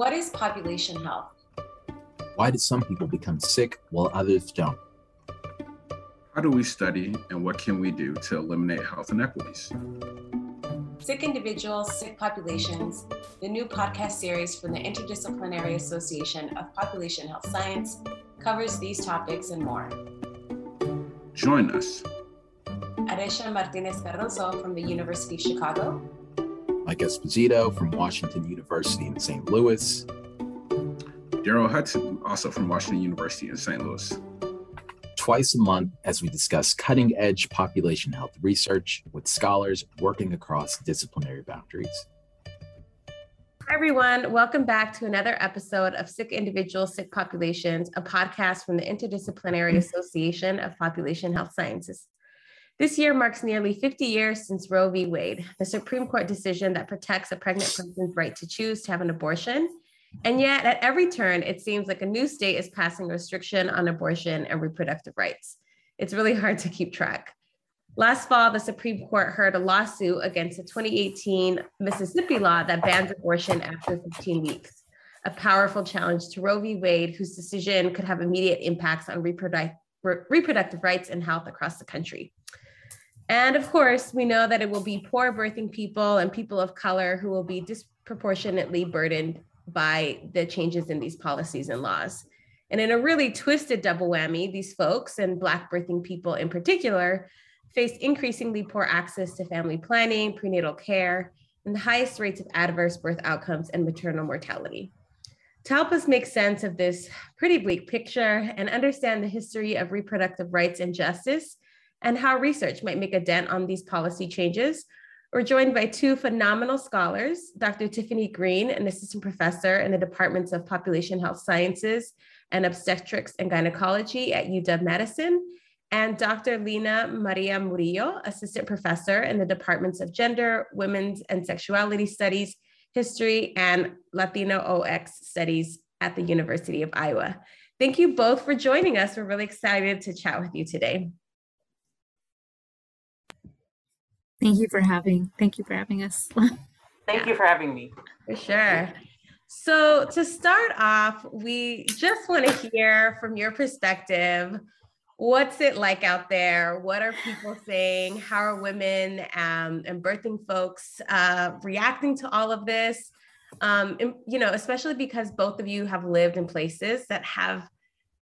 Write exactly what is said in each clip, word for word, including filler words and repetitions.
What is population health? Why do some people become sick while others don't? How do we study and what can we do to eliminate health inequities? Sick individuals, sick populations, the new podcast series from the Interdisciplinary Association of Population Health Science covers these topics and more. Join us. Aresha Martinez-Cardoso from the University of Chicago. Mike Esposito from Washington University in Saint Louis. Darryl Hudson, also from Washington University in Saint Louis. Twice a month as we discuss cutting-edge population health research with scholars working across disciplinary boundaries. Hi, everyone. Welcome back to another episode of Sick Individuals, Sick Populations, a podcast from the Interdisciplinary Association of Population Health Sciences. This year marks nearly fifty years since Roe v. Wade, the Supreme Court decision that protects a pregnant person's right to choose to have an abortion. And yet at every turn, it seems like a new state is passing restriction on abortion and reproductive rights. It's really hard to keep track. Last fall, the Supreme Court heard a lawsuit against a twenty eighteen Mississippi law that bans abortion after fifteen weeks, a powerful challenge to Roe v. Wade, whose decision could have immediate impacts on reprodu- re- reproductive rights and health across the country. And of course, we know that it will be poor birthing people and people of color who will be disproportionately burdened by the changes in these policies and laws. And in a really twisted double whammy, these folks and Black birthing people in particular face increasingly poor access to family planning, prenatal care, and the highest rates of adverse birth outcomes and maternal mortality. To help us make sense of this pretty bleak picture and understand the history of reproductive rights and justice and how research might make a dent on these policy changes, we're joined by two phenomenal scholars, Doctor Tiffany Green, an assistant professor in the departments of population health sciences and obstetrics and gynecology at U W Medicine, and Doctor Lina Maria Murillo, assistant professor in the departments of gender, women's and sexuality studies, history, and Latino O X studies at the University of Iowa. Thank you both for joining us. We're really excited to chat with you today. Thank you for having, thank you for having us. Thank you for having me. For sure. So to start off, we just want to hear from your perspective, what's it like out there? What are people saying? How are women um, and birthing folks uh, reacting to all of this? Um, and, you know, especially because both of you have lived in places that have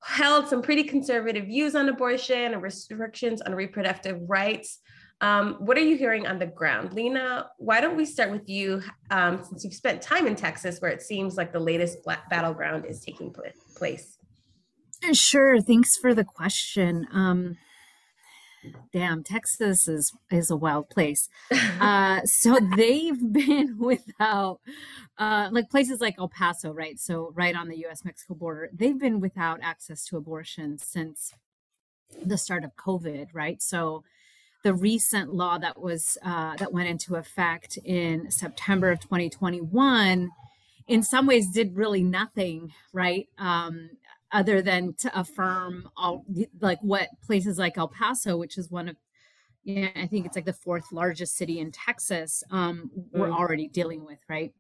held some pretty conservative views on abortion and restrictions on reproductive rights. Um, what are you hearing on the ground? Lina, why don't we start with you, um, since you've spent time in Texas, where it seems like the latest black battleground is taking pl- place. Sure. Thanks for the question. Um, damn, Texas is, is a wild place. Uh, so they've been without, uh, like places like El Paso, right? So right on the U S Mexico border, they've been without access to abortion since the start of COVID, right? So the recent law that was uh, that went into effect in September of twenty twenty-one, in some ways did really nothing, right? Um, other than to affirm all like what places like El Paso, which is one of, yeah, I think it's like the fourth largest city in Texas, um, were already dealing with, right?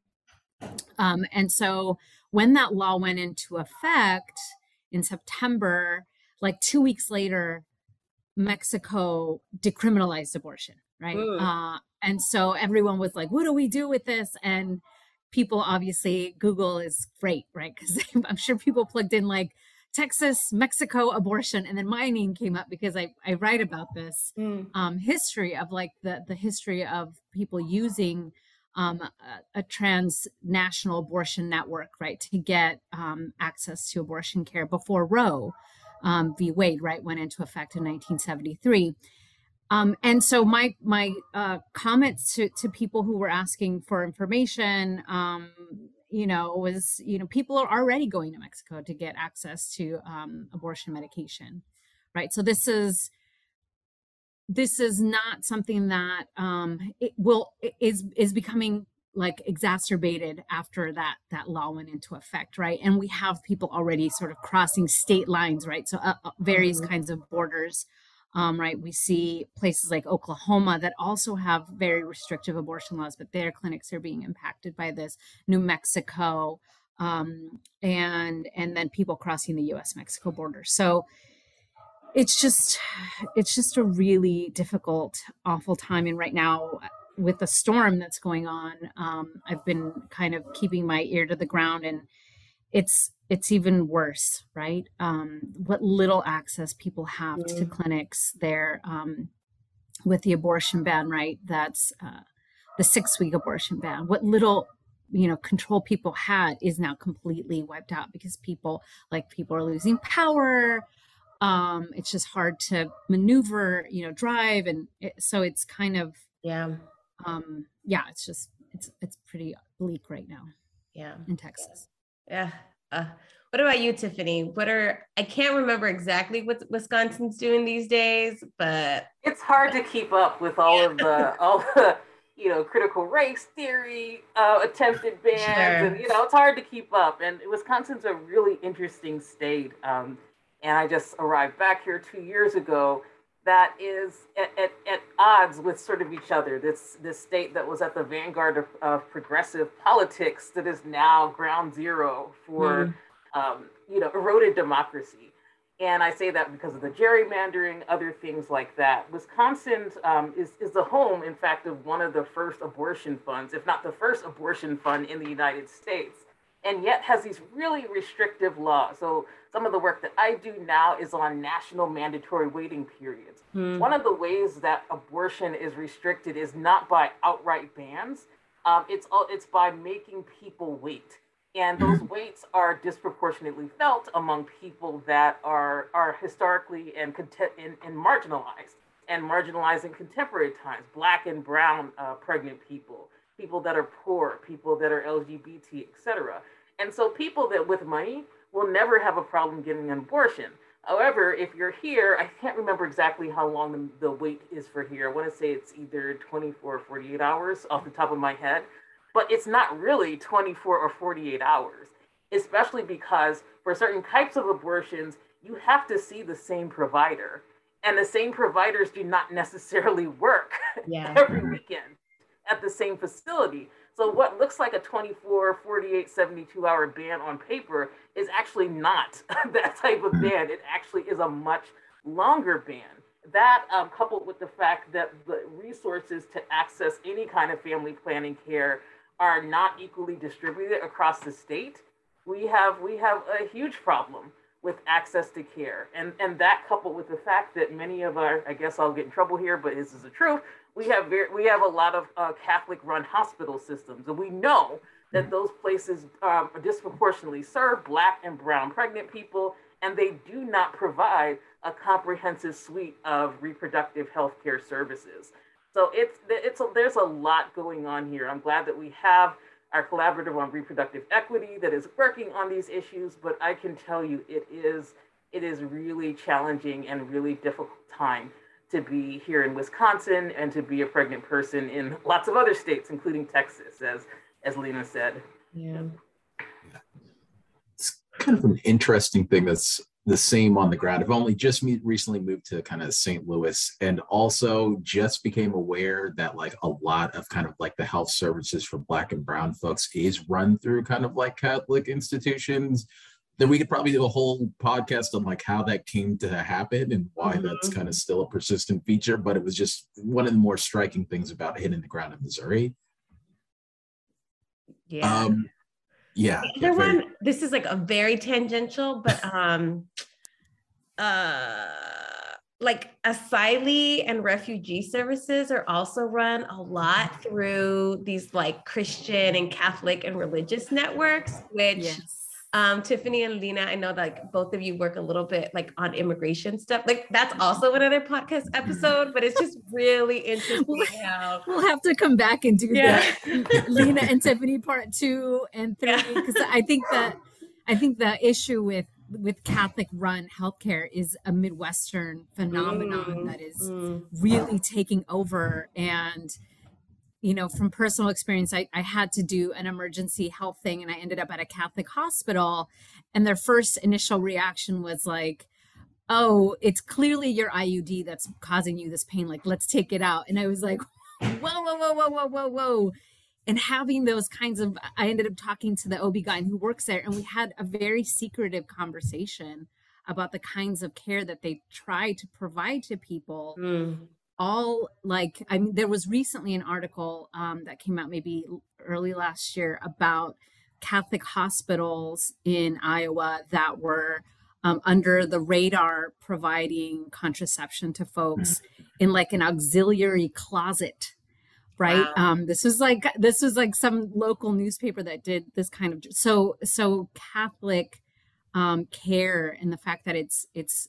Um, and so when that law went into effect in September, like two weeks later, Mexico decriminalized abortion, right? Uh, and so everyone was like, what do we do with this? And people obviously, Google is great, right? Because I'm sure people plugged in like Texas, Mexico abortion. And then my name came up because I, I write about this mm. um, history of like the, the history of people using um, a, a transnational abortion network, right? To get um, access to abortion care before Roe. Um, v. Wade, right, went into effect in nineteen seventy-three. Um, and so my my uh, comments to, to people who were asking for information, um, you know, was, you know, people are already going to Mexico to get access to um, abortion medication, right? So this is, this is not something that um, it will, it is is becoming like exacerbated after that that law went into effect, right? And we have people already sort of crossing state lines, right? So uh, various mm-hmm. kinds of borders, um, right? We see places like Oklahoma that also have very restrictive abortion laws, but their clinics are being impacted by this. New Mexico, um, and and then people crossing the U S Mexico border. So it's just it's just a really difficult, awful time. And right now, with the storm that's going on, um, I've been kind of keeping my ear to the ground, and it's it's even worse, right? Um, what little access people have yeah. to clinics there, um, with the abortion ban, right? That's uh, the six-week abortion ban. What little, you know, control people had is now completely wiped out because people, like people are losing power. Um, it's just hard to maneuver, you know, drive, and it, so it's kind of yeah. Um, yeah, it's just, it's, it's pretty bleak right now. Yeah. In Texas. Yeah. Uh, what about you, Tiffany? What are, I can't remember exactly what Wisconsin's doing these days, but. It's hard to keep up with all yeah. of the, all the, you know, critical race theory, uh, attempted bans, sure. and, you know, it's hard to keep up. And Wisconsin's a really interesting state. Um, and I just arrived back here two years ago. That is at, at, at odds with sort of each other. This this state that was at the vanguard of, of progressive politics that is now ground zero for mm. um, you know, eroded democracy. And I say that because of the gerrymandering, other things like that. Wisconsin um, is, is the home, in fact, of one of the first abortion funds, if not the first abortion fund in the United States, and yet has these really restrictive laws. So some of the work that I do now is on national mandatory waiting periods. Mm. One of the ways that abortion is restricted is not by outright bans, um, it's, it's by making people wait. And those waits are disproportionately felt among people that are, are historically and, and, and marginalized, and marginalized in contemporary times, Black and brown uh, pregnant people, people that are poor, people that are L G B T, et cetera. And so people that with money will never have a problem getting an abortion. However, if you're here, I can't remember exactly how long the, the wait is for here. I want to say it's either twenty-four or forty-eight hours off the top of my head, but it's not really twenty-four or forty-eight hours, especially because for certain types of abortions, you have to see the same provider, and the same providers do not necessarily work yeah. every weekend at the same facility. So what looks like a twenty-four, forty-eight, seventy-two hour ban on paper is actually not that type of ban. It actually is a much longer ban. That um, coupled with the fact that the resources to access any kind of family planning care are not equally distributed across the state, we have, we have a huge problem with access to care. And, and that coupled with the fact that many of our, I guess I'll get in trouble here, but this is the truth, we have very, we have a lot of uh, Catholic-run hospital systems, and we know that those places um, disproportionately serve Black and brown pregnant people, and they do not provide a comprehensive suite of reproductive health care services. So it's, it's a, there's a lot going on here. I'm glad that we have our collaborative on reproductive equity that is working on these issues, but I can tell you it is, it is really challenging and really difficult time to be here in Wisconsin and to be a pregnant person in lots of other states, including Texas, as as Lina said. Yeah. yeah. It's kind of an interesting thing that's the same on the ground. I've only just recently moved to kind of Saint Louis, and also just became aware that like a lot of kind of like the health services for Black and brown folks is run through kind of like Catholic institutions. Then we could probably do a whole podcast on like how that came to happen and why mm-hmm. that's kind of still a persistent feature, but it was just one of the more striking things about hitting the ground in Missouri. Yeah. Um, yeah. The other one, this is like a very tangential, but um, uh, like asylee and refugee services are also run a lot through these like Christian and Catholic and religious networks, which- yes. Um, Tiffany and Lina, I know that like, both of you work a little bit like on immigration stuff. Like that's also another podcast episode, but it's just really interesting. We'll, how... we'll have to come back and do yeah. that. Lina and Tiffany part two and three, because yeah. I think that I think the issue with with Catholic-run healthcare is a Midwestern phenomenon mm. that is mm. really taking over. And you know, from personal experience, I, I had to do an emergency health thing and I ended up at a Catholic hospital. And their first initial reaction was like, oh, it's clearly your I U D that's causing you this pain. Like, let's take it out. And I was like, whoa, whoa, whoa, whoa, whoa, whoa, whoa. and having those kinds of, I ended up talking to the O B G Y N who works there, and we had a very secretive conversation about the kinds of care that they try to provide to people. Mm. All like, I mean, there was recently an article um, that came out maybe early last year about Catholic hospitals in Iowa that were um, under the radar providing contraception to folks in like an auxiliary closet, right? Wow. Um, this is like, this was like some local newspaper that did this kind of, so, so Catholic um, care, and the fact that it's, it's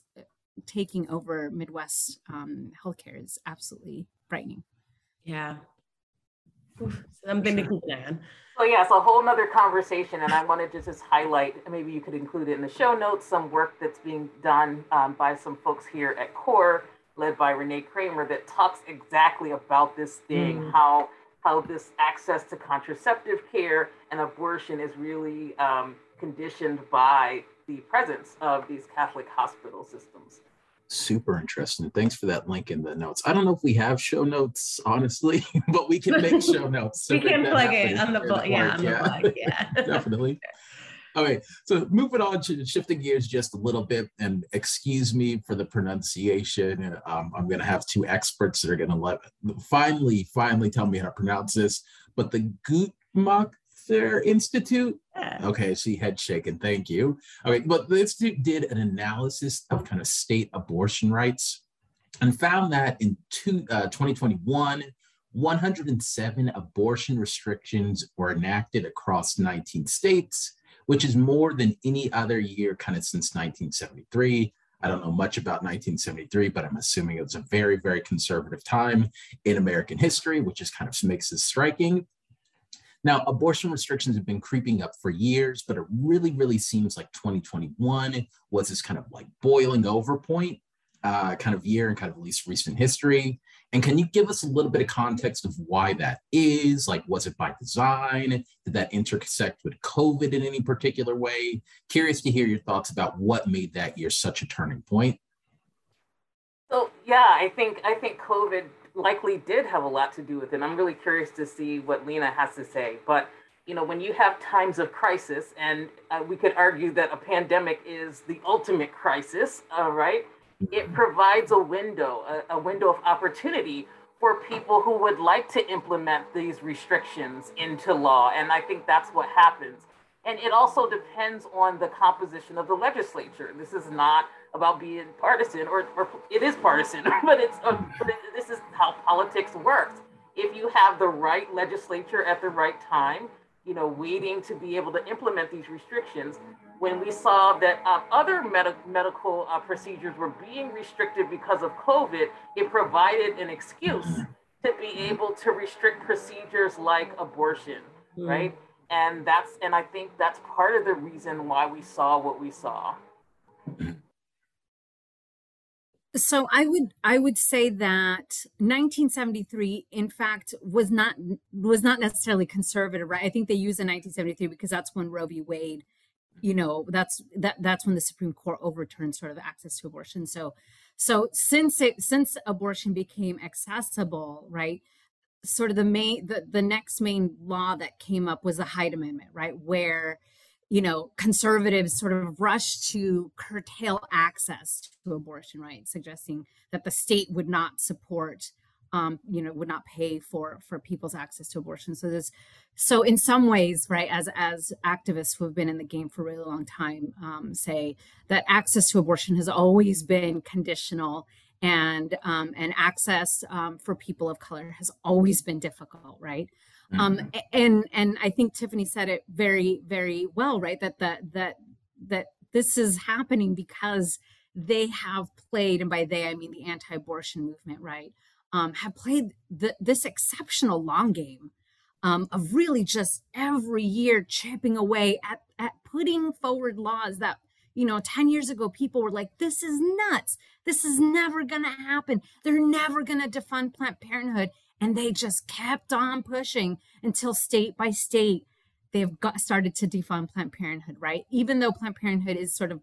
taking over Midwest um, healthcare is absolutely frightening. Yeah. Something to keep an eye on. So yeah, it's a whole nother conversation, and I wanted to just highlight, maybe you could include it in the show notes, some work that's being done um, by some folks here at CORE, led by Renee Kramer, that talks exactly about this thing, mm. how how this access to contraceptive care and abortion is really um, conditioned by the presence of these Catholic hospital systems. Super interesting. Thanks for that link in the notes. I don't know if we have show notes, honestly, but we can make show notes. So we can plug it on the plug. Yeah, yeah. On the plug, yeah. Definitely. All right. So moving on to shifting gears just a little bit, and excuse me for the pronunciation. Um, I'm going to have two experts that are going to let finally, finally tell me how to pronounce this. But the Guttmacher Institute. Yeah. Okay, she head shaking. Thank you. All right, but the Institute did an analysis of kind of state abortion rights and found that in two, uh, twenty twenty-one, one hundred seven abortion restrictions were enacted across nineteen states, which is more than any other year kind of since nineteen seventy-three. I don't know much about nineteen seventy-three, but I'm assuming it was a very, very conservative time in American history, which is kind of makes this striking. Now, abortion restrictions have been creeping up for years, but it really, really seems like twenty twenty-one was this kind of like boiling over point uh, kind of year and kind of at least recent history. And can you give us a little bit of context of why that is? Like, was it by design? Did that intersect with COVID in any particular way? Curious to hear your thoughts about what made that year such a turning point. So, yeah, I think, I think COVID likely did have a lot to do with it. I'm really curious to see what Lina has to say. But, you know, when you have times of crisis, and uh, we could argue that a pandemic is the ultimate crisis, uh, right? It provides a window, a, a window of opportunity for people who would like to implement these restrictions into law. And I think that's what happens. And it also depends on the composition of the legislature. This is not about being partisan, or, or it is partisan, but it's uh, but it, this is how politics works. If you have the right legislature at the right time, you know, waiting to be able to implement these restrictions. When we saw that uh, other med medical uh, procedures were being restricted because of COVID, it provided an excuse to be able to restrict procedures like abortion, mm. right? And that's, and I think that's part of the reason why we saw what we saw. So I would I would say that nineteen seventy-three, in fact, was not was not necessarily conservative, right? I think they used the nineteen seventy-three because that's when Roe v. Wade, you know, that's that that's when the Supreme Court overturned sort of access to abortion. So, so since it since abortion became accessible, right? Sort of the main the, the next main law that came up was the Hyde Amendment, right? Where, you know, conservatives sort of rushed to curtail access to abortion, right? Suggesting that the state would not support, um, you know, would not pay for for people's access to abortion. So this, so in some ways, right, as as activists who have been in the game for a really long time, um, say that access to abortion has always been conditional, and um, and access um, for people of color has always been difficult, right? Um, and and I think Tiffany said it very, very well, right? That the, that that this is happening because they have played, and by they I mean the anti-abortion movement, right? Um, have played the, this exceptional long game um, of really just every year chipping away at at putting forward laws that, you know, ten years ago people were like, "This is nuts. This is never gonna happen. They're never gonna defund Planned Parenthood." And they just kept on pushing until state by state, they've got started to defund Planned Parenthood, right? Even though Planned Parenthood is sort of,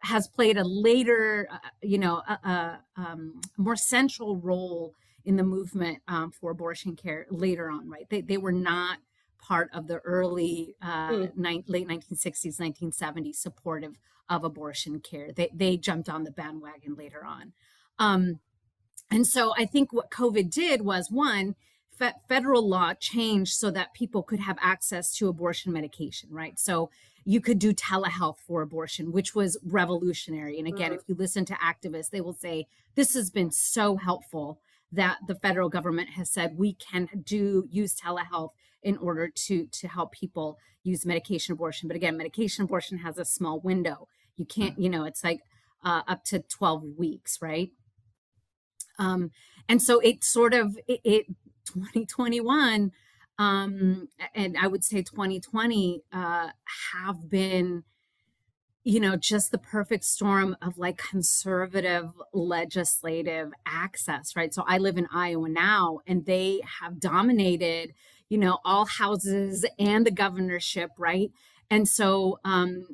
has played a later, uh, you know, a, a um, more central role in the movement um, for abortion care later on, right? They, they were not part of the early, uh, mm. ni- late nineteen sixties, nineteen seventies supportive of abortion care. They, they jumped on the bandwagon later on. Um, and so I think what COVID did was, one, fe- federal law changed so that people could have access to abortion medication, right? So you could do telehealth for abortion, which was revolutionary. And again, mm. if you listen to activists, they will say, this has been so helpful that the federal government has said we can do use telehealth in order to to help people use medication abortion. But again, medication abortion has a small window. You can't, you know, it's like uh, up to twelve weeks, right? Um, and so it sort of, it, it twenty twenty-one, um, and I would say twenty twenty uh, have been, you know, just the perfect storm of like conservative legislative access, right? So I live in Iowa now, and they have dominated, you know, all houses and the governorship, right? And so um,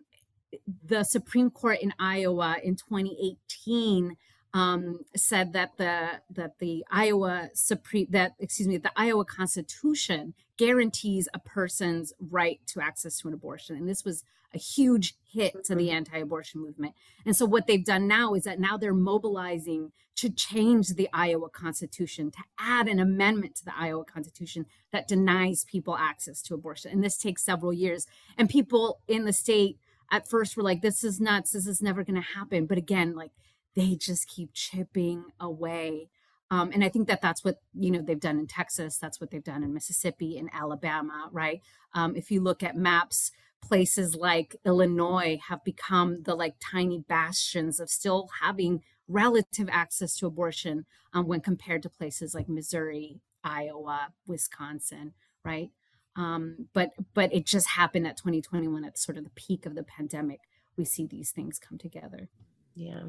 the Supreme Court in Iowa in twenty eighteen um, said that the that the Iowa Supreme that excuse me the Iowa Constitution guarantees a person's right to access to an abortion, and this was a huge hit to the anti-abortion movement. And so what they've done now is that now they're mobilizing to change the Iowa Constitution, to add an amendment to the Iowa Constitution that denies people access to abortion. And this takes several years. And people in the state at first were like, this is nuts, this is never gonna happen. But again, like they just keep chipping away. Um, and I think that that's what, you know, they've done in Texas, that's what they've done in Mississippi, in Alabama, right? Um, if you look at maps, places like Illinois have become the like tiny bastions of still having relative access to abortion um, when compared to places like Missouri, Iowa, Wisconsin, right? Um, but but it just happened at twenty twenty-one at sort of the peak of the pandemic. We see these things come together. Yeah,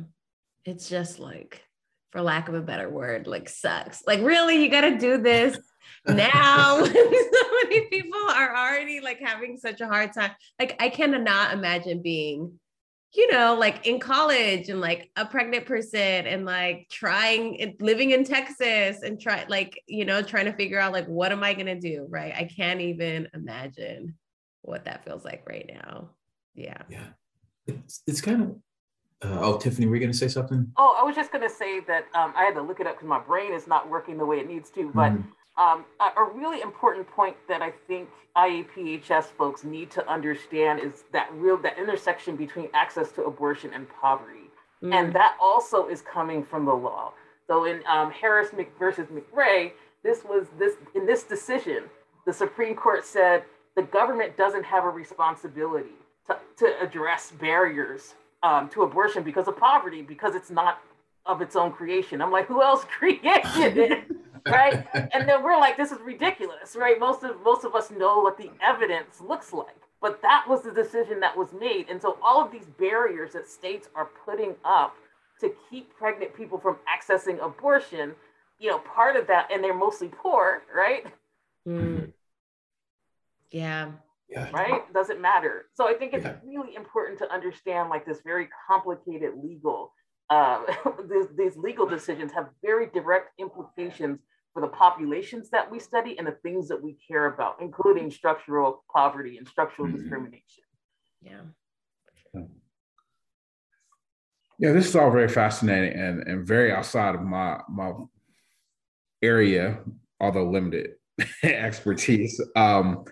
it's just like, for lack of a better word, like sucks. Like really, you gotta do this now. So many people are already like having such a hard time. Like I cannot imagine being, you know, like in college and like a pregnant person and like trying, living in Texas and try like, you know, trying to figure out like, what am I gonna do, right? I can't even imagine what that feels like right now. Yeah. Yeah, it's, it's kind of, Uh, oh, Tiffany, were you going to say something? Oh, I was just going to say that um, I had to look it up because my brain is not working the way it needs to. But mm-hmm. um, a, a really important point that I think I A P H S folks need to understand is that real that intersection between access to abortion and poverty. Mm-hmm. And that also is coming from the law. So in um, Harris versus McRae, this was this in this decision, the Supreme Court said the government doesn't have a responsibility to, to address barriers Um, to abortion because of poverty, because it's not of its own creation. I'm like, who else created it, right? And then we're like, this is ridiculous, right? Most of most of us know what the evidence looks like, but that was the decision that was made. And so all of these barriers that states are putting up to keep pregnant people from accessing abortion, you know, part of that, and they're mostly poor, right? Mm. Yeah. Yeah. Right? Doesn't matter. So I think it's yeah. really important to understand like this very complicated legal, uh, these, these legal decisions have very direct implications for the populations that we study and the things that we care about, including structural poverty and structural mm-hmm. discrimination. Yeah. Yeah, this is all very fascinating and, and very outside of my, my area, although limited expertise. Um,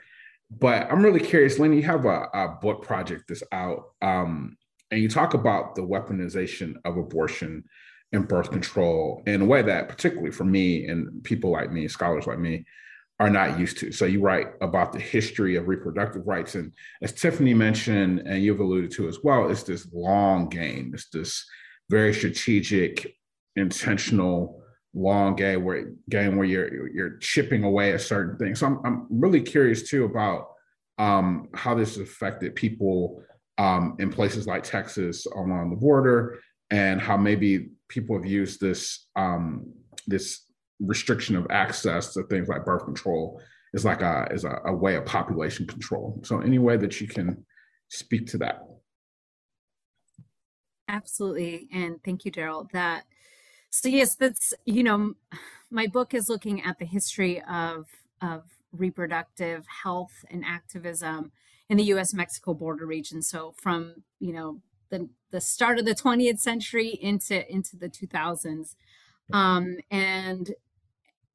But I'm really curious, Lina, you have a, a book project that's out, um, and you talk about the weaponization of abortion and birth control in a way that, particularly for me and people like me, scholars like me, are not used to. So you write about the history of reproductive rights. And as Tiffany mentioned, and you've alluded to as well, it's this long game. It's this very strategic, intentional long game where game where you're you're chipping away at certain things. So I'm I'm really curious too about um, how this has affected people um, in places like Texas along the border, and how maybe people have used this um, this restriction of access to things like birth control is like a is a, a way of population control. So any way that you can speak to that? Absolutely, and thank you, Darryl. That. So yes, that's, you know, my book is looking at the history of, of reproductive health and activism in the U S Mexico border region. So from, you know, the, the start of the twentieth century into, into the two thousands. Um, and,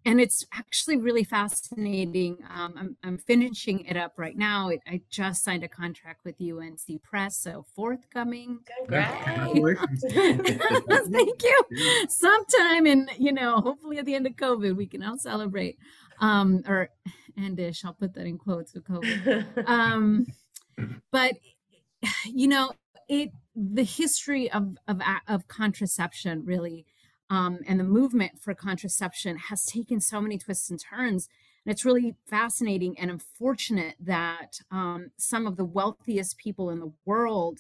and it's actually really fascinating. Um, I'm, I'm finishing it up right now. It, I just signed a contract with U N C Press, so forthcoming. Congratulations. Thank you. Sometime in, you know, hopefully at the end of COVID, we can all celebrate. Um, or endish, I'll put that in quotes with COVID. Um, but, you know, it the history of, of, of contraception really Um, and the movement for contraception has taken so many twists and turns, and it's really fascinating and unfortunate that um, some of the wealthiest people in the world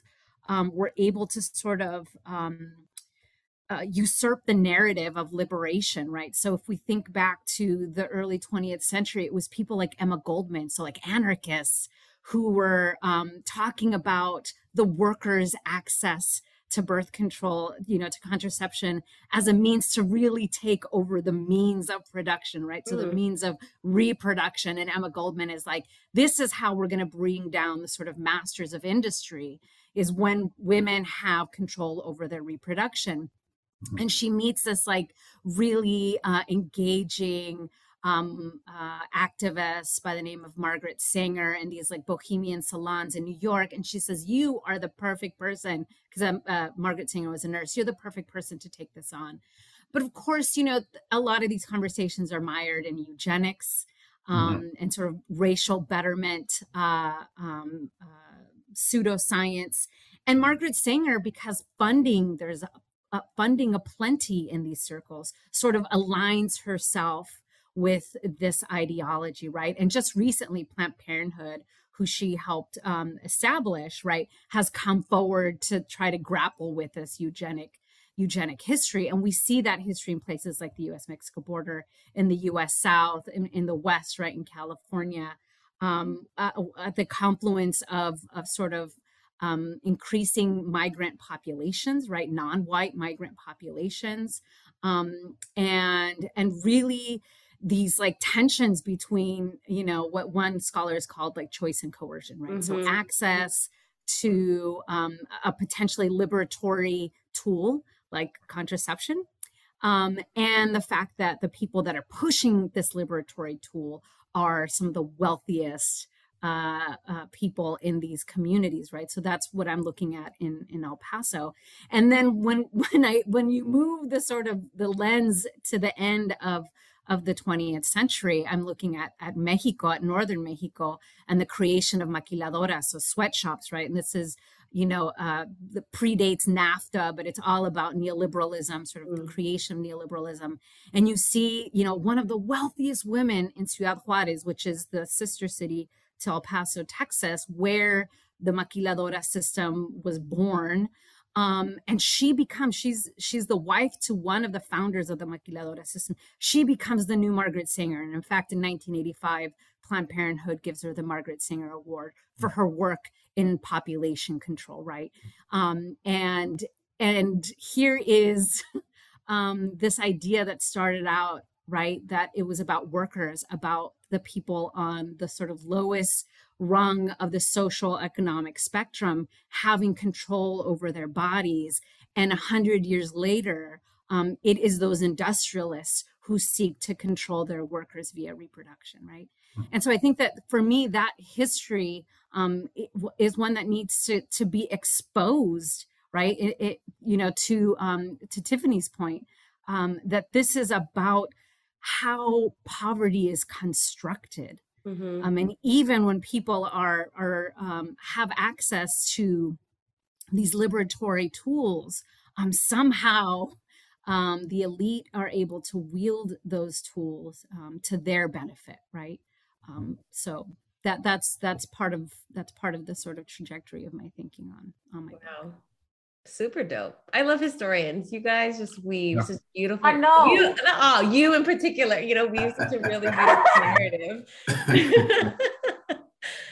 um, were able to sort of um, uh, usurp the narrative of liberation, right? So if we think back to the early twentieth century, it was people like Emma Goldman, so like anarchists who were um, talking about the workers' access to birth control, you know, to contraception as a means to really take over the means of production, right? So mm-hmm. the means of reproduction. And Emma Goldman is like, this is how we're going to bring down the sort of masters of industry, is when women have control over their reproduction. Mm-hmm. And she meets this like really uh, engaging um, uh, activist by the name of Margaret Sanger in these like bohemian salons in New York. And she says, you are the perfect person, because uh, Margaret Sanger was a nurse. You're the perfect person to take this on. But of course, you know, a lot of these conversations are mired in eugenics um, mm-hmm. and sort of racial betterment, uh, um, uh, pseudoscience. And Margaret Sanger, because funding, there's a, a funding aplenty in these circles, sort of aligns herself with this ideology, right? And just recently, Planned Parenthood, who she helped um, establish, right, has come forward to try to grapple with this eugenic eugenic history. And we see that history in places like the U S Mexico border, in the U S South, in, in the West, right, in California, um, uh, at the confluence of, of sort of um, increasing migrant populations, right, non-white migrant populations, um, and and really, these like tensions between, you know, what one scholar has called like choice and coercion, right? Mm-hmm. So access to um, a potentially liberatory tool like contraception, um, and the fact that the people that are pushing this liberatory tool are some of the wealthiest uh, uh, people in these communities, right? So that's what I'm looking at in, in El Paso. And then when, when, I, when you move the sort of the lens to the end of of the twentieth century, I'm looking at, at Mexico, at Northern Mexico, and the creation of maquiladoras, so sweatshops, right? And this is, you know, uh, the predates NAFTA, but it's all about neoliberalism, sort of the creation of neoliberalism. And you see, you know, one of the wealthiest women in Ciudad Juarez, which is the sister city to El Paso, Texas, where the maquiladora system was born. Um, and she becomes, she's she's the wife to one of the founders of the maquiladora system. She becomes the new Margaret Sanger. And in fact, in nineteen eighty-five, Planned Parenthood gives her the Margaret Sanger Award for her work in population control, right? Um, and, and here is um, this idea that started out, right, that it was about workers, about the people on the sort of lowest rung of the social economic spectrum having control over their bodies. And a hundred years later, um, it is those industrialists who seek to control their workers via reproduction, right? And so I think that for me, that history um, is one that needs to, to be exposed, right? It, it, you know, to, um, to Tiffany's point, um, that this is about how poverty is constructed. Mm-hmm. Um, and even when people are, are um, have access to these liberatory tools, um, somehow um, the elite are able to wield those tools um, to their benefit, right? Um, so that that's that's part of that's part of the sort of trajectory of my thinking on on my. Wow. Super dope. I love historians. You guys just weave yeah. such beautiful. I know. You, oh, you in particular, you know, weave such a really beautiful narrative.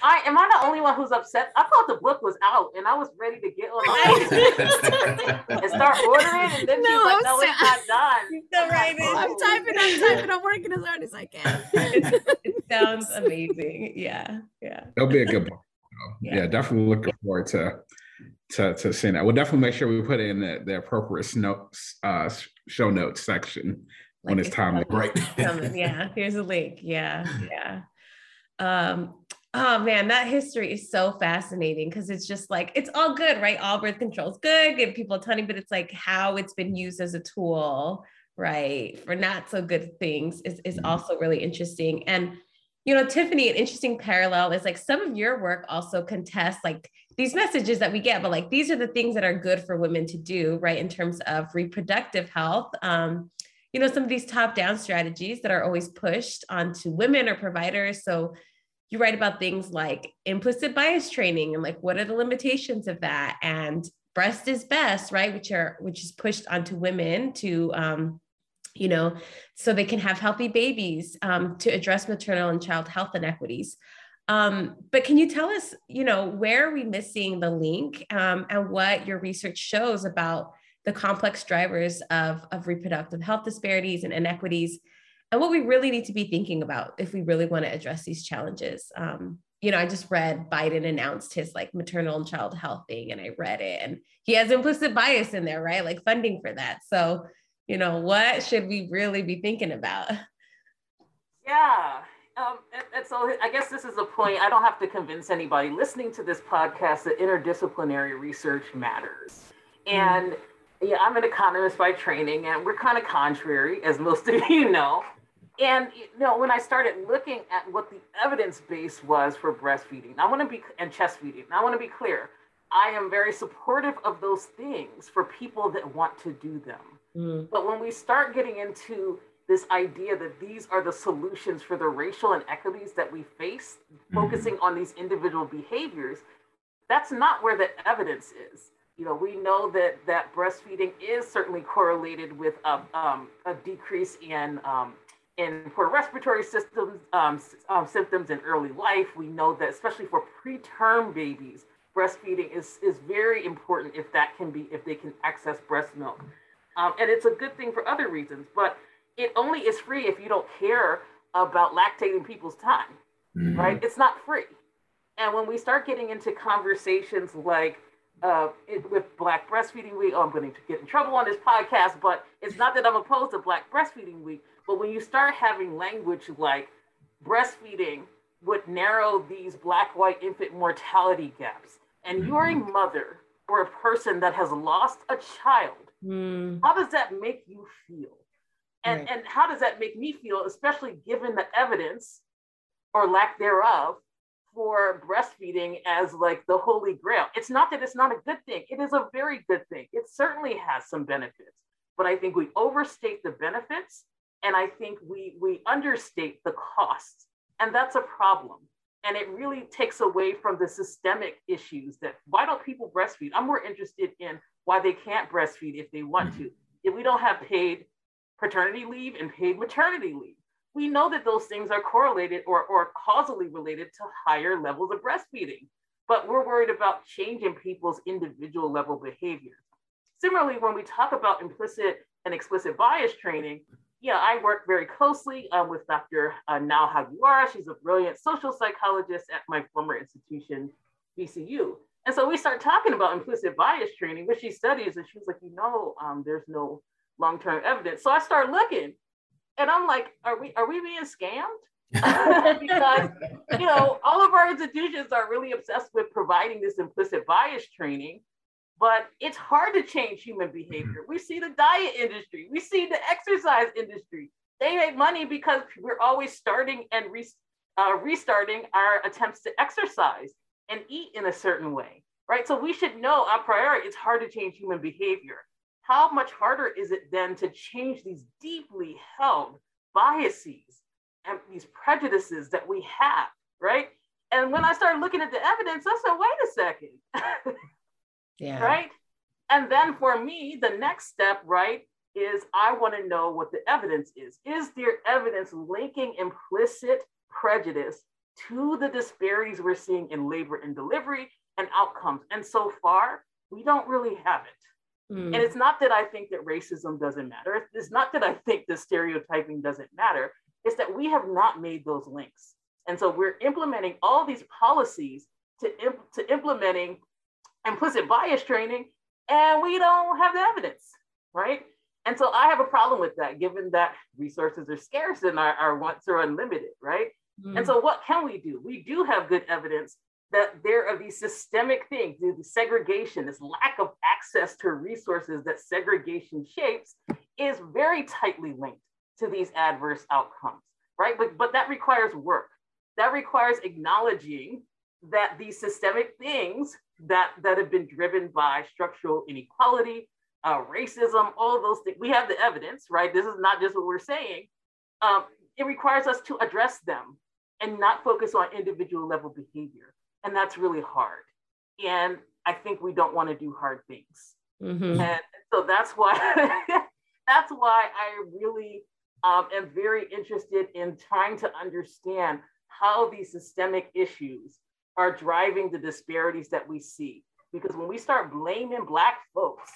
I am I the only one who's upset? I thought the book was out and I was ready to get on and start ordering, and then no, she was like, no, it's not done. Right, I'm, I'm typing, I'm typing, I'm working as hard as I can. It's, it's Sounds amazing. Yeah. Yeah. That'll be a good book. Yeah. yeah, definitely looking forward to, to to seeing that. We'll definitely make sure we put in the, the appropriate notes, uh, show notes section like when it's time. Right. Yeah, here's a link. Yeah, yeah. Um, oh man, that history is so fascinating because it's just like, it's all good, right? All birth control is good, give people a ton of, but it's like how it's been used as a tool, right, for not so good things is, is also really interesting. And you know, Tiffany, an interesting parallel is like some of your work also contests like these messages that we get, but like these are the things that are good for women to do, right? In terms of reproductive health, um, you know, some of these top-down strategies that are always pushed onto women or providers. So you write about things like implicit bias training and like what are the limitations of that, and breast is best, right? Which are which is pushed onto women to. Um, you know, so they can have healthy babies, um, to address maternal and child health inequities. Um, but can you tell us, you know, where are we missing the link, um, and what your research shows about the complex drivers of, of reproductive health disparities and inequities, and what we really need to be thinking about if we really want to address these challenges? Um, you know, I just read Biden announced his like maternal and child health thing, and I read it, and he has implicit bias in there, right? Like funding for that. So, you know, what should we really be thinking about? Yeah, um, and, and so I guess this is a point, I don't have to convince anybody listening to this podcast that interdisciplinary research matters. And mm-hmm. yeah, I'm an economist by training, and we're kind of contrary, as most of you know. And you know, when I started looking at what the evidence base was for breastfeeding, I want to be and chest feeding, I want to be clear, I am very supportive of those things for people that want to do them. But when we start getting into this idea that these are the solutions for the racial inequities that we face, mm-hmm. focusing on these individual behaviors, that's not where the evidence is. You know, we know that that breastfeeding is certainly correlated with a, um, a decrease in um, in poor respiratory systems um, um, symptoms in early life. We know that especially for preterm babies, breastfeeding is is very important if that can be if they can access breast milk. Um, and it's a good thing for other reasons, but it only is free if you don't care about lactating people's time, mm-hmm. right? It's not free. And when we start getting into conversations like uh, it, with Black Breastfeeding Week, oh, I'm going to get in trouble on this podcast, but it's not that I'm opposed to Black Breastfeeding Week, but when you start having language like breastfeeding would narrow these Black-white infant mortality gaps, and mm-hmm. you're a mother or a person that has lost a child, how does that make you feel? And, right. and how does that make me feel, especially given the evidence or lack thereof for breastfeeding as like the holy grail? It's not that it's not a good thing. It is a very good thing. It certainly has some benefits, but I think we overstate the benefits, and I think we, we understate the costs, and that's a problem. And it really takes away from the systemic issues that why don't people breastfeed? I'm more interested in why they can't breastfeed if they want to. If we don't have paid paternity leave and paid maternity leave, we know that those things are correlated or, or causally related to higher levels of breastfeeding, but we're worried about changing people's individual level behavior. Similarly, when we talk about implicit and explicit bias training, yeah, I work very closely uh, with Doctor Uh, Nal Hagiwara. She's a brilliant social psychologist at my former institution, V C U. And so we start talking about implicit bias training, which she studies, and she was like, you know, um, there's no long-term evidence. So I start looking, and I'm like, are we are we being scammed? Because, you know, all of our institutions are really obsessed with providing this implicit bias training, but it's hard to change human behavior. We see the diet industry, we see the exercise industry. They make money because we're always starting and re- uh, restarting our attempts to exercise and eat in a certain way, right? So we should know a priori it's hard to change human behavior. How much harder is it then to change these deeply held biases and these prejudices that we have, right? And when I started looking at the evidence, I said, wait a second, yeah. right? And then for me, the next step, right, is I wanna know what the evidence is. Is there evidence linking implicit prejudice to the disparities we're seeing in labor and delivery and outcomes? And so far, we don't really have it. Mm. And it's not that I think that racism doesn't matter. It's not that I think that stereotyping doesn't matter. is that we have not made those links. And so we're implementing all these policies to, imp to implementing implicit bias training, and we don't have the evidence, right? And so I have a problem with that, given that resources are scarce and our, our wants are unlimited, right? Mm-hmm. And so what can we do? We do have good evidence that there are these systemic things, the segregation, this lack of access to resources that segregation shapes is very tightly linked to these adverse outcomes, right? But, but that requires work. That requires acknowledging that these systemic things that, that have been driven by structural inequality, uh, racism, all of those things, we have the evidence, right? This is not just what we're saying. Um, it requires us to address them and not focus on individual level behavior. And that's really hard. And I think we don't want to do hard things. Mm-hmm. And so that's why, that's why I really um, am very interested in trying to understand how these systemic issues are driving the disparities that we see. Because when we start blaming Black folks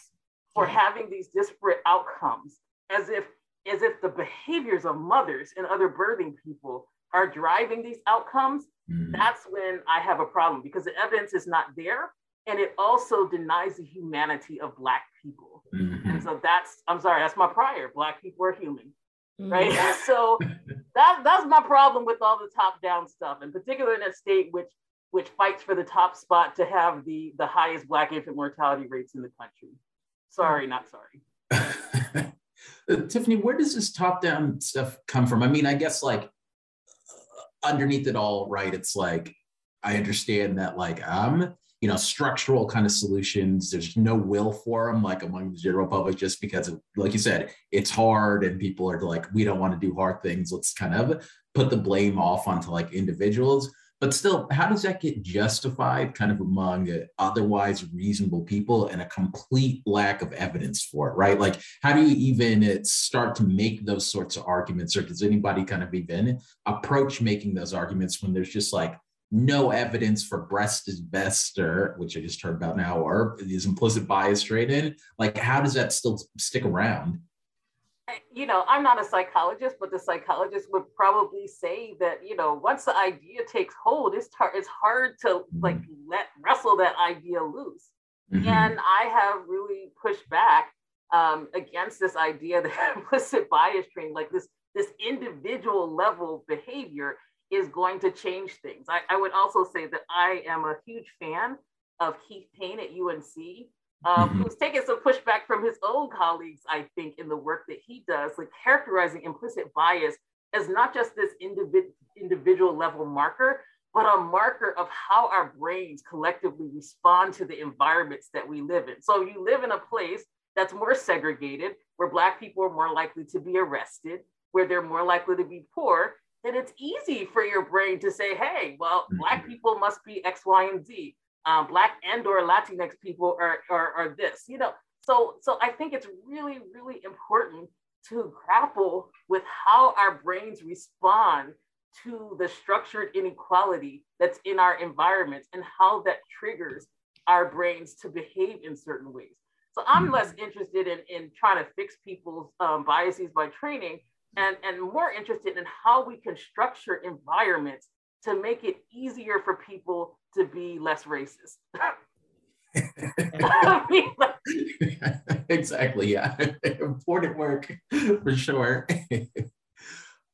for having these disparate outcomes, as if, as if the behaviors of mothers and other birthing people are driving these outcomes, mm-hmm. that's when I have a problem, because the evidence is not there. And it also denies the humanity of Black people. Mm-hmm. And so that's, I'm sorry, that's my prior, Black people are human, mm-hmm. right? So that, that's my problem with all the top-down stuff, in particular in a state which which fights for the top spot to have the, the highest Black infant mortality rates in the country. Sorry, mm-hmm. not sorry. uh, Tiffany, where does this top-down stuff come from? I mean, I guess like, underneath it all, right, it's like, I understand that like, um, you know, structural kind of solutions, there's no will for them, like among the general public, just because, of, like you said, it's hard and people are like, we don't want to do hard things. Let's kind of put the blame off onto like individuals. But still, how does that get justified kind of among otherwise reasonable people and a complete lack of evidence for it, right? Like, how do you even start to make those sorts of arguments? Or does anybody kind of even approach making those arguments when there's just like no evidence for breast is best, or which I just heard about now, or is implicit bias trade-in? Like, how does that still stick around? You know, I'm not a psychologist, but the psychologist would probably say that, you know, once the idea takes hold, it's, it's hard to like let wrestle that idea loose. Mm-hmm. And I have really pushed back um, against this idea that implicit bias training, like this, this individual level behavior is going to change things. I, I would also say that I am a huge fan of Keith Payne at U N C. Um, mm-hmm. who's taking some pushback from his own colleagues, I think, in the work that he does, like characterizing implicit bias as not just this individ- individual level marker, but a marker of how our brains collectively respond to the environments that we live in. So if you live in a place that's more segregated, where Black people are more likely to be arrested, where they're more likely to be poor, then it's easy for your brain to say, hey, well, mm-hmm. Black people must be X, Y, and Z. Um, Black and or Latinx people are, are, are this, you know? So, so I think it's really, really important to grapple with how our brains respond to the structured inequality that's in our environment and how that triggers our brains to behave in certain ways. So I'm less interested in, in trying to fix people's um, biases by training and, and more interested in how we can structure environments to make it easier for people to be less racist. Exactly, yeah. Important work, for sure.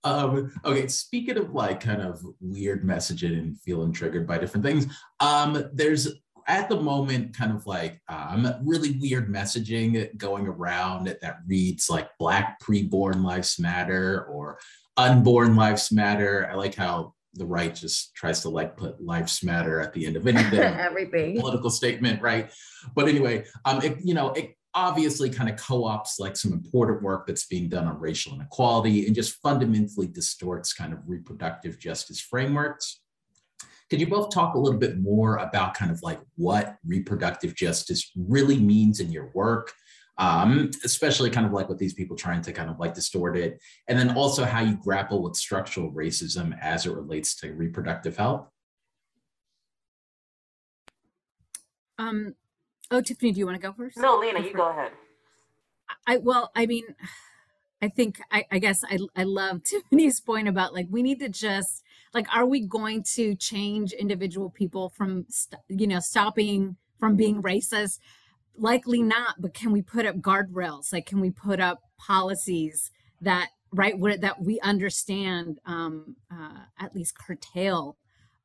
um, okay, speaking of like kind of weird messaging and feeling triggered by different things, um, there's at the moment kind of like um, really weird messaging going around that reads like Black preborn lives matter or unborn lives matter. I like how the right just tries to like put lives matter at the end of anything, everything, political statement, right? But anyway, um, it, you know, it obviously kind of co-ops like some important work that's being done on racial inequality and just fundamentally distorts kind of reproductive justice frameworks. Could you both talk a little bit more about kind of like what reproductive justice really means in your work? Um, especially kind of like with these people trying to kind of like distort it. And then also how you grapple with structural racism as it relates to reproductive health. Um, oh, Tiffany, do you want to go first? No, Lena, you go ahead. I, well, I mean, I think, I, I guess I, I love Tiffany's point about like, we need to just, like, are we going to change individual people from, st you know, stopping from being racist? Likely not, but can we put up guardrails? Like, can we put up policies that, right, where, that we understand um, uh, at least curtail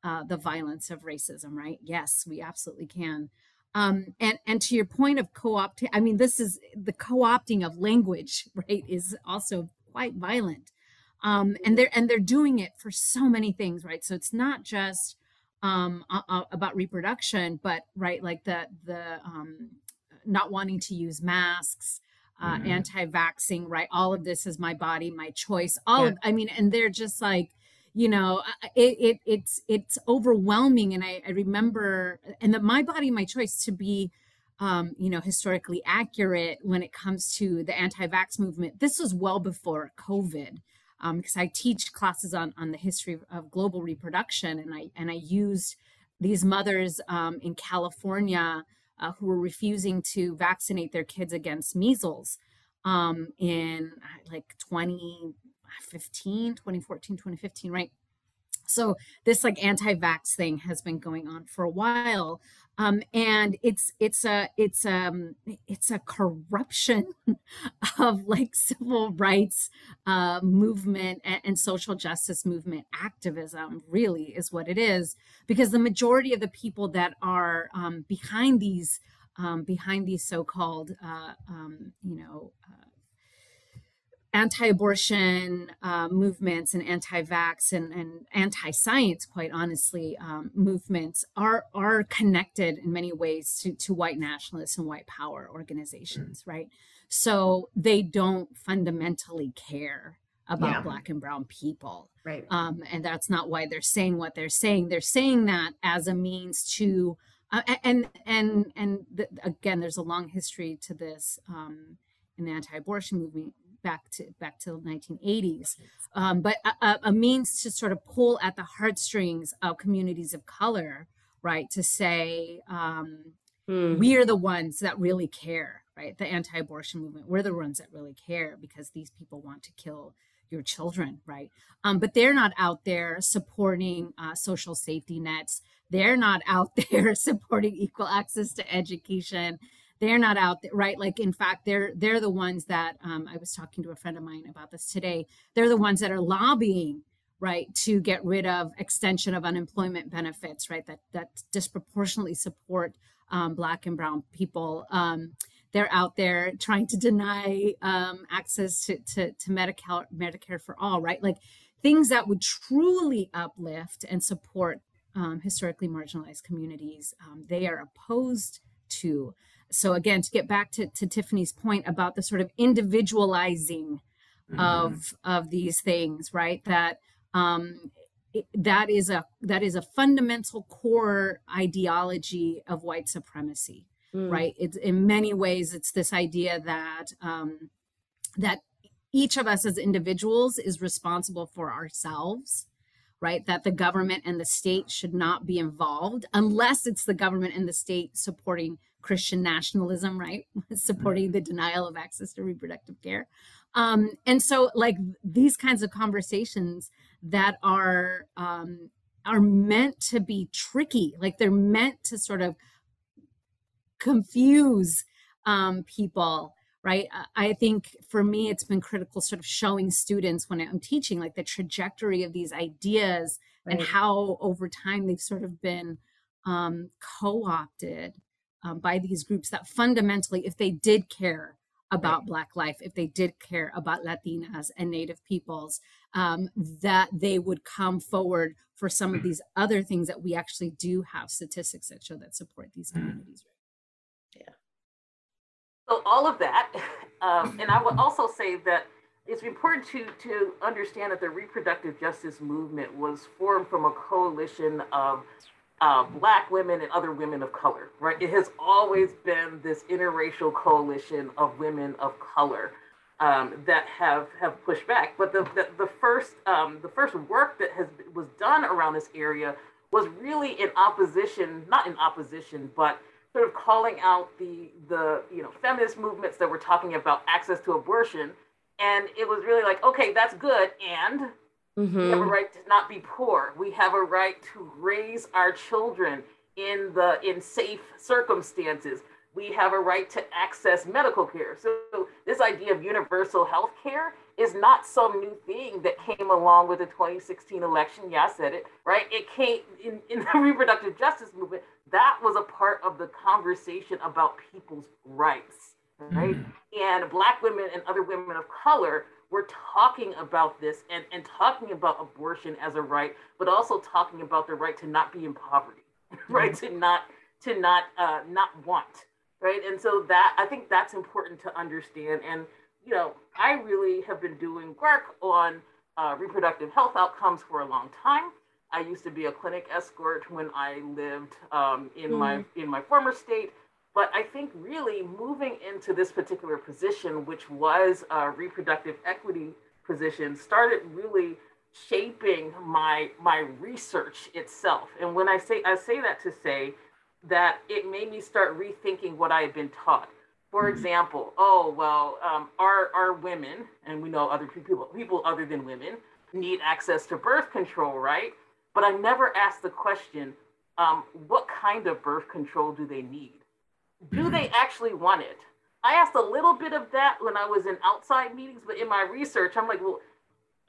uh, the violence of racism, right? Yes, we absolutely can. Um, and, and to your point of co-opting, I mean, this is the co-opting of language, right, is also quite violent. Um, and they're, and they're doing it for so many things, right? So it's not just um, uh, about reproduction, but right, like the, the um, not wanting to use masks, uh, mm-hmm. anti-vaxxing, right? All of this is my body, my choice, all yeah. of, I mean, and they're just like, you know, it, it it's it's overwhelming. And I, I remember, and that my body, my choice to be, um, you know, historically accurate when it comes to the anti-vax movement. This was well before COVID, um, because I teach classes on on the history of global reproduction, and I and I used these mothers um, in California uh, who were refusing to vaccinate their kids against measles um, in like twenty fifteen, twenty fourteen, twenty fifteen, right? So this like anti-vax thing has been going on for a while, um, and it's it's a it's um it's a corruption of like civil rights uh, movement and, and social justice movement activism. Really is what it is, because the majority of the people that are um, behind these um, behind these so-called uh, um, you know. Uh, anti-abortion uh, movements and anti-vax and, and anti-science, quite honestly, um, movements are are connected in many ways to, to white nationalists and white power organizations, right? So they don't fundamentally care about yeah. Black and brown people. Right. Um, and that's not why they're saying what they're saying. They're saying that as a means to, uh, and, and, and the, again, there's a long history to this um, in the anti-abortion movement, back to back to the nineteen eighties, um, but a, a means to sort of pull at the heartstrings of communities of color, right? To say, um, mm. we are the ones that really care, right? The anti-abortion movement, we're the ones that really care because these people want to kill your children, right? Um, but they're not out there supporting uh, social safety nets. They're not out there supporting equal access to education. They're not out there, right? Like, in fact, they're they're the ones that um, I was talking to a friend of mine about this today. They're the ones that are lobbying, right, to get rid of extension of unemployment benefits, right, that that disproportionately support um, Black and brown people. Um, they're out there trying to deny um, access to, to, to Medicare, Medicare for all, right? Like things that would truly uplift and support um, historically marginalized communities. Um, they are opposed to. So again, to get back to, to Tiffany's point about the sort of individualizing mm-hmm. of of these things, right? That um, it, that is a that is a fundamental core ideology of white supremacy, mm. right? It's in many ways it's this idea that um, that each of us as individuals is responsible for ourselves. Right, that the government and the state should not be involved unless it's the government and the state supporting Christian nationalism, right? supporting the denial of access to reproductive care. Um, and so like these kinds of conversations that are, um, are meant to be tricky, like they're meant to sort of confuse um, people. Right. I think for me, it's been critical sort of showing students when I'm teaching, like the trajectory of these ideas right. and how over time they've sort of been um, co-opted um, by these groups that fundamentally, if they did care about right. Black life, if they did care about Latinas and Native peoples, um, that they would come forward for some of these other things that we actually do have statistics that show that support these communities. So all of that, um, and I would also say that it's important to, to understand that the reproductive justice movement was formed from a coalition of uh, Black women and other women of color, right? It has always been this interracial coalition of women of color um, that have, have pushed back. But the, the, the, first, um, the first work that has, was done around this area was really in opposition, not in opposition, but sort of calling out the, the you know, feminist movements that were talking about access to abortion And it was really like, okay, that's good. And mm-hmm. we have a right to not be poor. We have a right to raise our children in the in safe circumstances. We have a right to access medical care. So, so this idea of universal health care is not some new thing that came along with the twenty sixteen election. Yeah, I said it, right? It came in, in the reproductive justice movement. That was a part of the conversation about people's rights, right? Mm-hmm. And Black women and other women of color were talking about this and, and talking about abortion as a right, but also talking about the right to not be in poverty, right? Mm-hmm. To not, to not, uh, not want, right? And so that, I think that's important to understand. And you know, I really have been doing work on uh, reproductive health outcomes for a long time. I used to be a clinic escort when I lived um, in mm-hmm. my in my former state. But I think really moving into this particular position, which was a reproductive equity position, started really shaping my my research itself. And when I say I say that to say that it made me start rethinking what I had been taught. For example, oh, well, um, our, our women, and we know other people, people other than women, need access to birth control, right? But I never asked the question, um, what kind of birth control do they need? Do they actually want it? I asked a little bit of that when I was in outside meetings, but in my research, I'm like, well,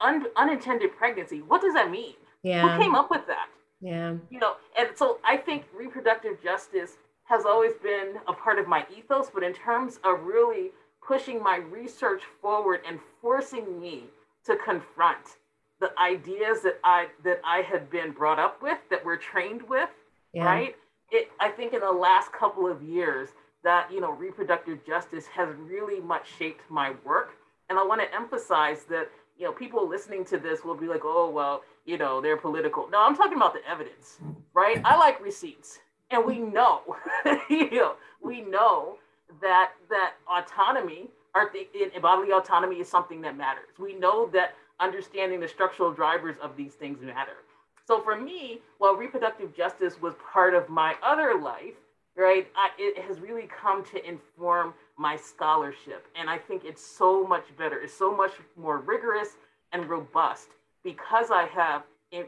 un- unintended pregnancy, what does that mean? Yeah. Who came up with that? Yeah. You know, and so I think reproductive justice has always been a part of my ethos, but in terms of really pushing my research forward and forcing me to confront the ideas that I that I had been brought up with, that we're trained with, yeah. right? It, I think in the last couple of years that, you know, reproductive justice has really much shaped my work. And I want to emphasize that, you know, people listening to this will be like, oh, well, you know, they're political. No, I'm talking about the evidence, right? I like receipts. And we know, you know, we know that that autonomy, our th- bodily autonomy is something that matters. We know that understanding the structural drivers of these things matter. So for me, while reproductive justice was part of my other life, right, I, it has really come to inform my scholarship. And I think it's so much better. It's so much more rigorous and robust because I have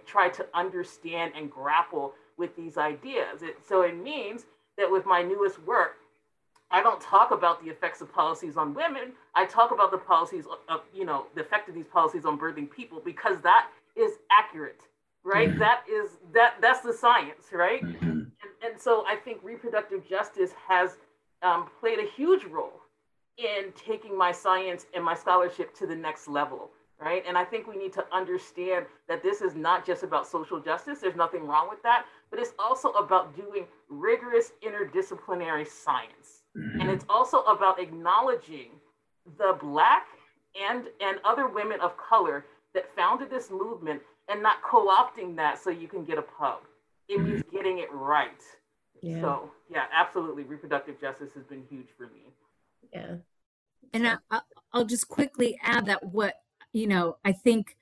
tried to understand and grapple with these ideas. It, so it means that with my newest work, I don't talk about the effects of policies on women. I talk about the policies of, of you know, the effect of these policies on birthing people, because that is accurate, right? Mm-hmm. That is, that that's the science, right? Mm-hmm. And, and so I think reproductive justice has um, played a huge role in taking my science and my scholarship to the next level. Right. And I think we need to understand that this is not just about social justice. There's nothing wrong with that. But it's also about doing rigorous interdisciplinary science. Mm-hmm. And it's also about acknowledging the Black and, and other women of color that founded this movement and not co-opting that so you can get a pub. It means mm-hmm. getting it right. Yeah. So, yeah, absolutely. Reproductive justice has been huge for me. Yeah. And I, I'll just quickly add that what you know, I think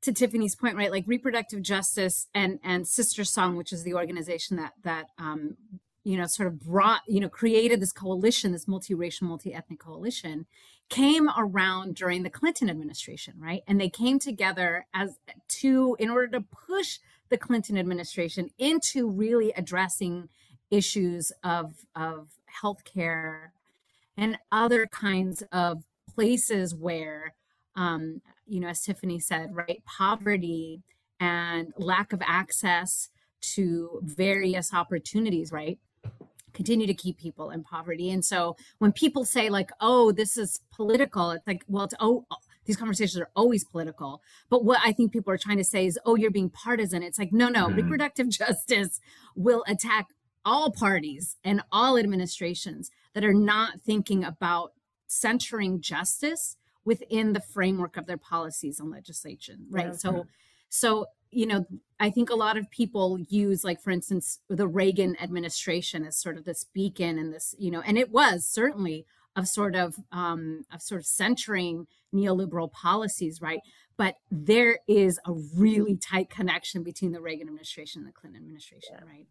to Tiffany's point, right, like reproductive justice and, and Sister Song, which is the organization that, that um, you know, sort of brought, you know, created this coalition, this multiracial, multi-ethnic coalition, came around during the Clinton administration, right? And they came together as to, in order to push the Clinton administration into really addressing issues of, of healthcare and other kinds of places where, Um, you know, as Tiffany said, right, poverty and lack of access to various opportunities, right, continue to keep people in poverty. And so when people say like, oh, this is political, it's like, well, it's, oh, these conversations are always political. But what I think people are trying to say is, oh, you're being partisan. It's like, no, no, mm-hmm. reproductive justice will attack all parties and all administrations that are not thinking about centering justice within the framework of their policies and legislation, right? Yeah. So, so you know, I think a lot of people use, like, for instance, the Reagan administration as sort of this beacon and this, you know, and it was certainly of sort of um, of sort of centering neoliberal policies, right? But there is a really tight connection between the Reagan administration and the Clinton administration, yeah. right?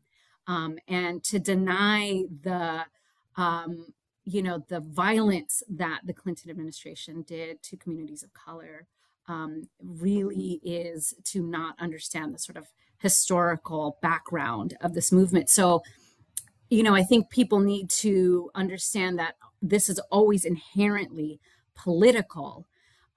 Um, and to deny the um, you know, the violence that the Clinton administration did to communities of color um, really is to not understand the sort of historical background of this movement. So, you know, I think people need to understand that this is always inherently political,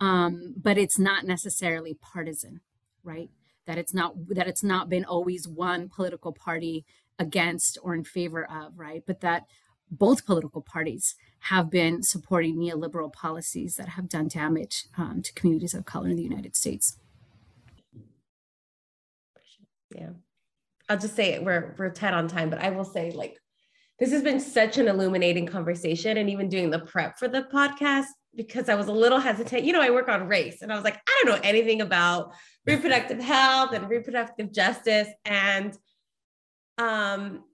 um, but it's not necessarily partisan, right? That it's not that it's not been always one political party against or in favor of, right? But that both political parties have been supporting neoliberal policies that have done damage um, to communities of color in the United States. Yeah, I'll just say it, we're we're tight on time, but I will say, like, this has been such an illuminating conversation, and even doing the prep for the podcast, because I was a little hesitant. You know, I work on race, and I was like, I don't know anything about reproductive health and reproductive justice, and um.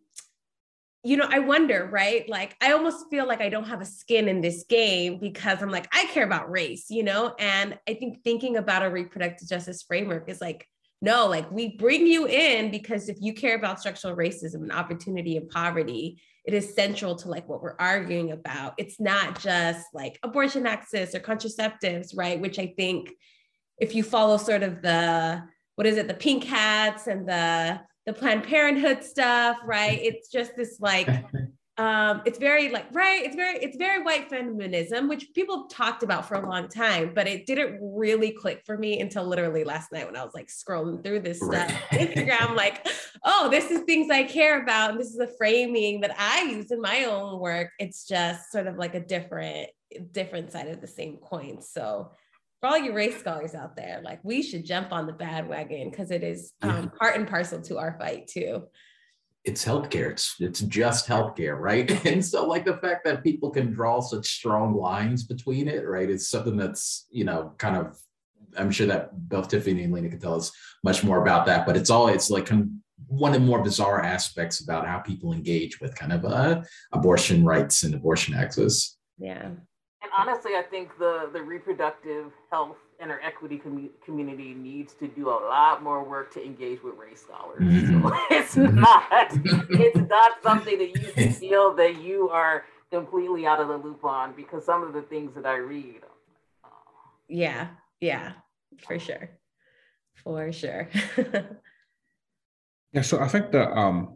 you know, I wonder, right? Like, I almost feel like I don't have a skin in this game because I'm like, I care about race, you know? And I think thinking about a reproductive justice framework is like, no, like we bring you in because if you care about structural racism and opportunity and poverty, it is central to like what we're arguing about. It's not just like abortion access or contraceptives, right? Which I think if you follow sort of the, what is it? The pink hats and the, the Planned Parenthood stuff, right? It's just this like, um, it's very like, right? It's very, it's very white feminism, which people have talked about for a long time, but it didn't really click for me until literally last night when I was like scrolling through this stuff on Instagram, like, oh, this is things I care about. And this is a framing that I use in my own work. It's just sort of like a different, different side of the same coin. So for all you race scholars out there, like we should jump on the bandwagon because it is um, part and parcel to our fight too. It's healthcare. It's it's just healthcare, right? And so, like the fact that people can draw such strong lines between it, right? It's something that's, you know, kind of. I'm sure that both Tiffany and Lina can tell us much more about that, but it's all it's like. Kind of one of the more bizarre aspects about how people engage with kind of uh, abortion rights and abortion access. Yeah. And honestly, I think the, the reproductive health and our equity com community needs to do a lot more work to engage with race scholars. Mm-hmm. So it's not, it's not something that you can feel that you are completely out of the loop on, because some of the things that I read. Oh. Yeah, yeah, for sure, for sure. Yeah, so I think that um,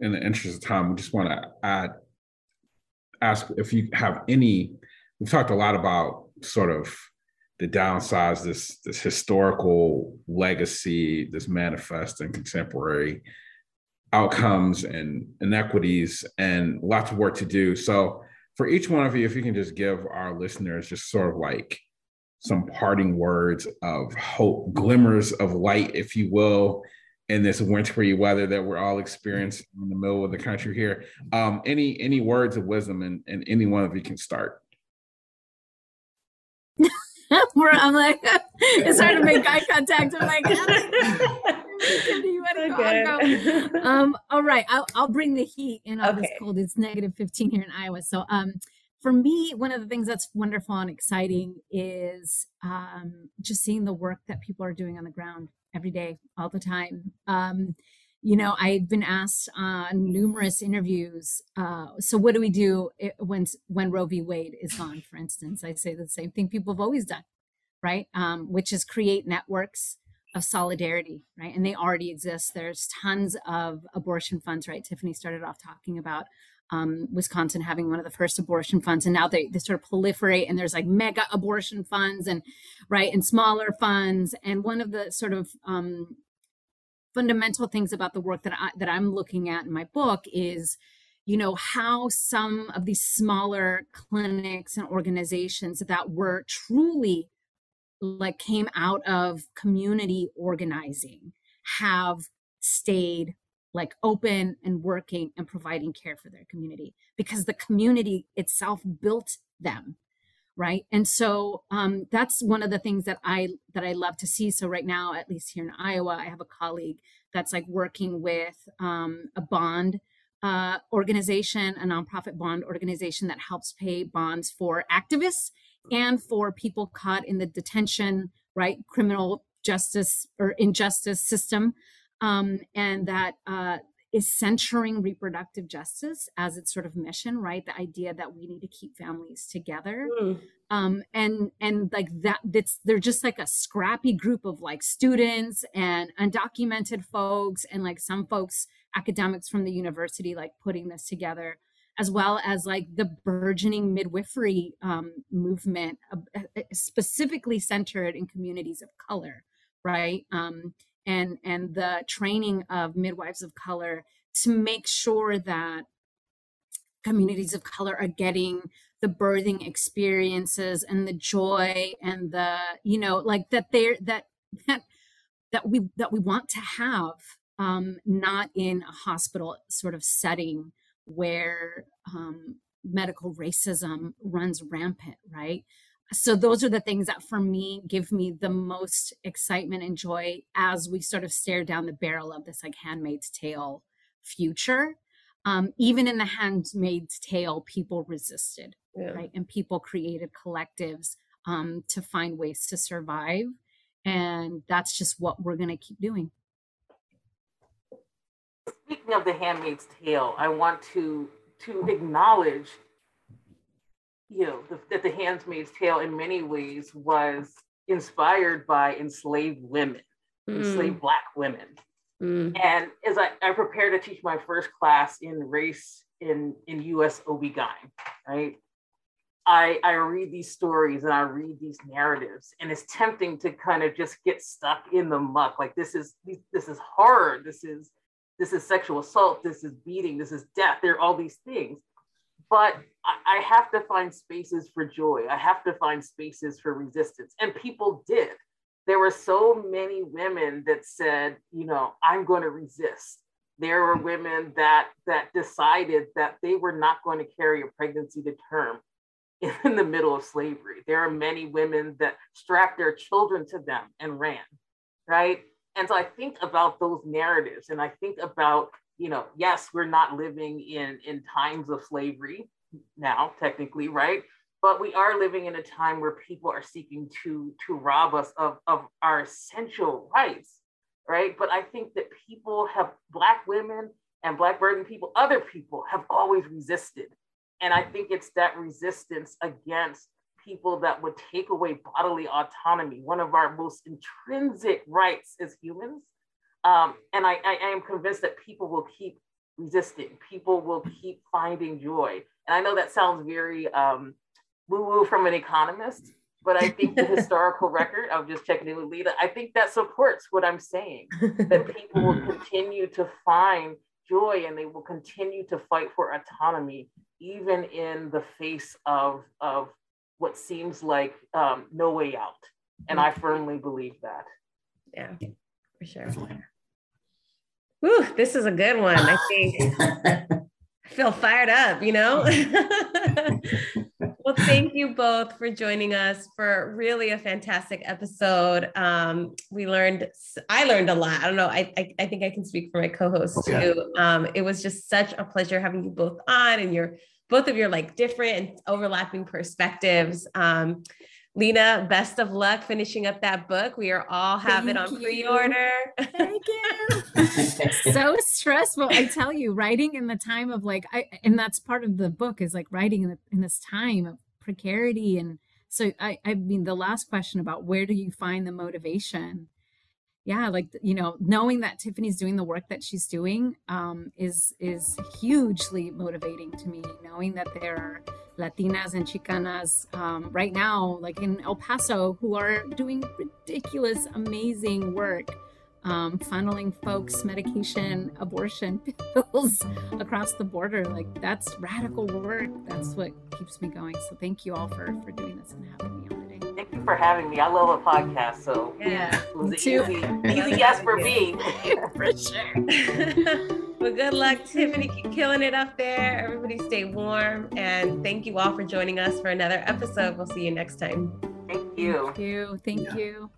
in the interest of time, we just want to add, ask if you have any. We've talked a lot about sort of the downsides, this, this historical legacy, this manifest and contemporary outcomes and inequities, and lots of work to do. So for each one of you, if you can just give our listeners just sort of like some parting words of hope, glimmers of light, if you will, in this wintry weather that we're all experiencing in the middle of the country here. Um, any, any words of wisdom, and, and any one of you can start. Where I'm like, it's hard to make eye contact. I'm like, you want to go? Um, all right, I'll, I'll bring the heat in all okay. This cold. It's negative fifteen here in Iowa. So, um, for me, one of the things that's wonderful and exciting is um, just seeing the work that people are doing on the ground every day, all the time. Um, you know, I've been asked on uh, numerous interviews, uh, so what do we do when when Roe v. Wade is gone, for instance? I say the same thing people have always done, right? Um, which is create networks of solidarity, right? And they already exist. There's tons of abortion funds, right? Tiffany started off talking about um, Wisconsin having one of the first abortion funds, and now they, they sort of proliferate, and there's like mega abortion funds and, right, and smaller funds. And one of the sort of, um, fundamental things about the work that I that I'm looking at in my book is, you know, how some of these smaller clinics and organizations that were truly like came out of community organizing have stayed like open and working and providing care for their community, because the community itself built them, right? And so um, that's one of the things that I that I love to see. So right now, at least here in Iowa, I have a colleague that's like working with um, a bond uh, organization, a nonprofit bond organization that helps pay bonds for activists and for people caught in the detention, right, criminal justice or injustice system, um, and that uh, is centering reproductive justice as its sort of mission, right? The idea that we need to keep families together. Mm. Um, and, and like that, that's, they're just like a scrappy group of like students and undocumented folks and like some folks, academics from the university, like putting this together, as well as like the burgeoning midwifery um, movement, uh, specifically centered in communities of color, right? Um, and and the training of midwives of color to make sure that communities of color are getting the birthing experiences and the joy and the, you know, like that they're that that that we that we want to have, um, not in a hospital sort of setting where um, medical racism runs rampant, right? So those are the things that for me give me the most excitement and joy as we sort of stare down the barrel of this like Handmaid's Tale future. Um, even in the Handmaid's Tale, people resisted, yeah. right? And people created collectives um, to find ways to survive. And that's just what we're gonna keep doing. Speaking of the Handmaid's Tale, I want to, to acknowledge, you know, the, that the Handmaid's Tale in many ways was inspired by enslaved women, mm. enslaved Black women. Mm. And as I, I prepare to teach my first class in race in, in U S O B G Y N, right? I, I read these stories and I read these narratives, and it's tempting to kind of just get stuck in the muck. Like this is, this is horror. This is, this is sexual assault. This is beating. This is death. There are all these things. But I have to find spaces for joy. I have to find spaces for resistance. And people did. There were so many women that said, you know, I'm going to resist. There were women that, that decided that they were not going to carry a pregnancy to term in the middle of slavery. There are many women that strapped their children to them and ran, right? And so I think about those narratives, and I think about, you know, yes, we're not living in, in times of slavery now, technically, right? But we are living in a time where people are seeking to, to rob us of, of our essential rights, right? But I think that people have, Black women and Black burdened people, other people have always resisted. And I think it's that resistance against people that would take away bodily autonomy, one of our most intrinsic rights as humans. Um, and I, I am convinced that people will keep resisting. People will keep finding joy. And I know that sounds very um, woo-woo from an economist, but I think the historical record, I'm just checking in with Lina, I think that supports what I'm saying, that people will continue to find joy and they will continue to fight for autonomy, even in the face of, of what seems like um, no way out. And I firmly believe that. Yeah, for sure. Whew, this is a good one. I think I feel fired up, you know? Well, thank you both for joining us for really a fantastic episode. Um, we learned, I learned a lot. I don't know. I, I, I think I can speak for my co-hosts okay. too. Um, it was just such a pleasure having you both on, and your, both of your like different and overlapping perspectives. Um, Lina, best of luck finishing up that book. We are all have it on pre-order. Thank you. So stressful, I tell you. Writing in the time of like, I, and that's part of the book is like writing in, the, in this time of precarity. And so, I, I mean, the last question about where do you find the motivation? Yeah, like, you know, knowing that Tiffany's doing the work that she's doing um, is is hugely motivating to me. Knowing that there are Latinas and Chicanas um, right now, like in El Paso, who are doing ridiculous, amazing work, um, funneling folks, medication, abortion pills across the border. Like that's radical work. That's what keeps me going. So thank you all for, for doing this and having me on. Thank you for having me. I love a podcast, so yeah, it was an easy, easy yes for me. For sure. Well, good luck, Tiffany. Keep killing it up there. Everybody stay warm. And thank you all for joining us for another episode. We'll see you next time. Thank you. Thank you. Thank yeah. you.